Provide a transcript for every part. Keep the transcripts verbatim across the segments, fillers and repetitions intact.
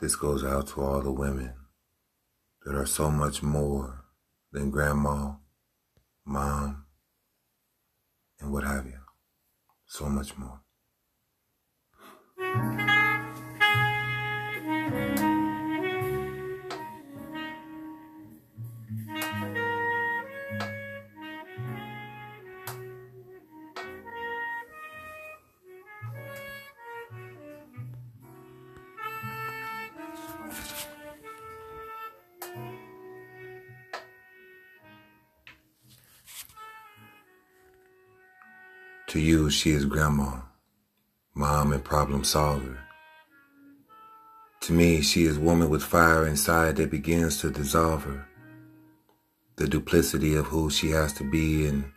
This goes out to all the women that are so much more than grandma, mom, and what have you. So much more. To you, she is grandma, mom, and problem solver. To me, she is woman with fire inside that begins to dissolve her. The duplicity of who she has to be and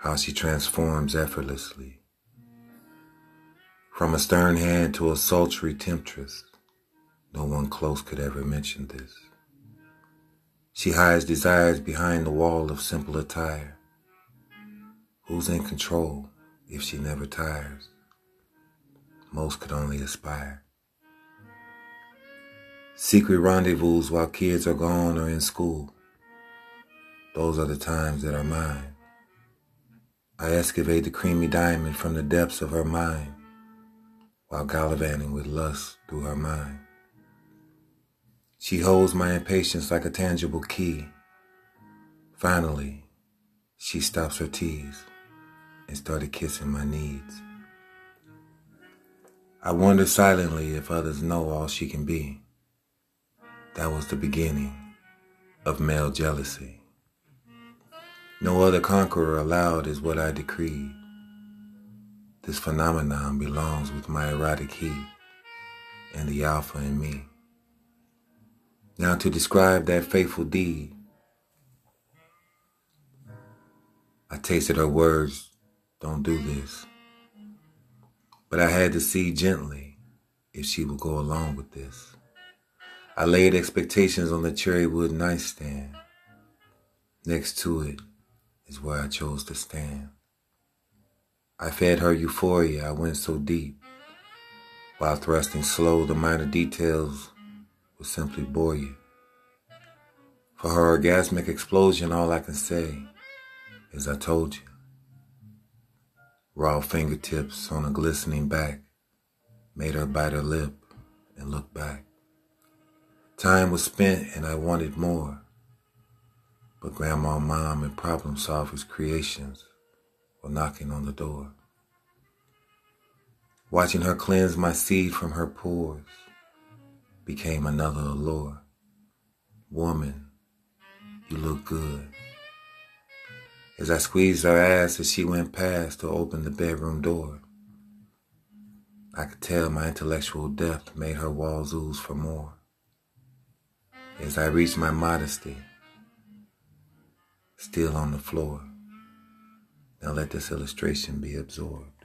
how she transforms effortlessly. From a stern hand to a sultry temptress, no one close could ever mention this. She hides desires behind the wall of simple attire. Who's in control? If she never tires, most could only aspire. Secret rendezvous while kids are gone or in school. Those are the times that are mine. I excavate the creamy diamond from the depths of her mind while gallivanting with lust through her mind. She holds my impatience like a tangible key. Finally, she stops her tease and started kissing my needs. I wonder silently if others know all she can be. That was the beginning of male jealousy. No other conqueror allowed is what I decreed. This phenomenon belongs with my erotic heat and the alpha in me. Now to describe that fateful deed, I tasted her words, "Don't do this." But I had to see gently if she would go along with this. I laid expectations on the cherry wood nightstand. Next to it is where I chose to stand. I fed her euphoria, I went so deep. While thrusting slow, the minor details would simply bore you. For her orgasmic explosion, all I can say is I told you. Raw fingertips on a glistening back made her bite her lip and look back. Time was spent and I wanted more, but grandma, mom, and problem solvers' creations were knocking on the door. Watching her cleanse my seed from her pores became another allure. Woman, you look good. As I squeezed her ass as she went past to open the bedroom door, I could tell my intellectual depth made her walls ooze for more. As I reached my modesty, still on the floor, now let this illustration be absorbed.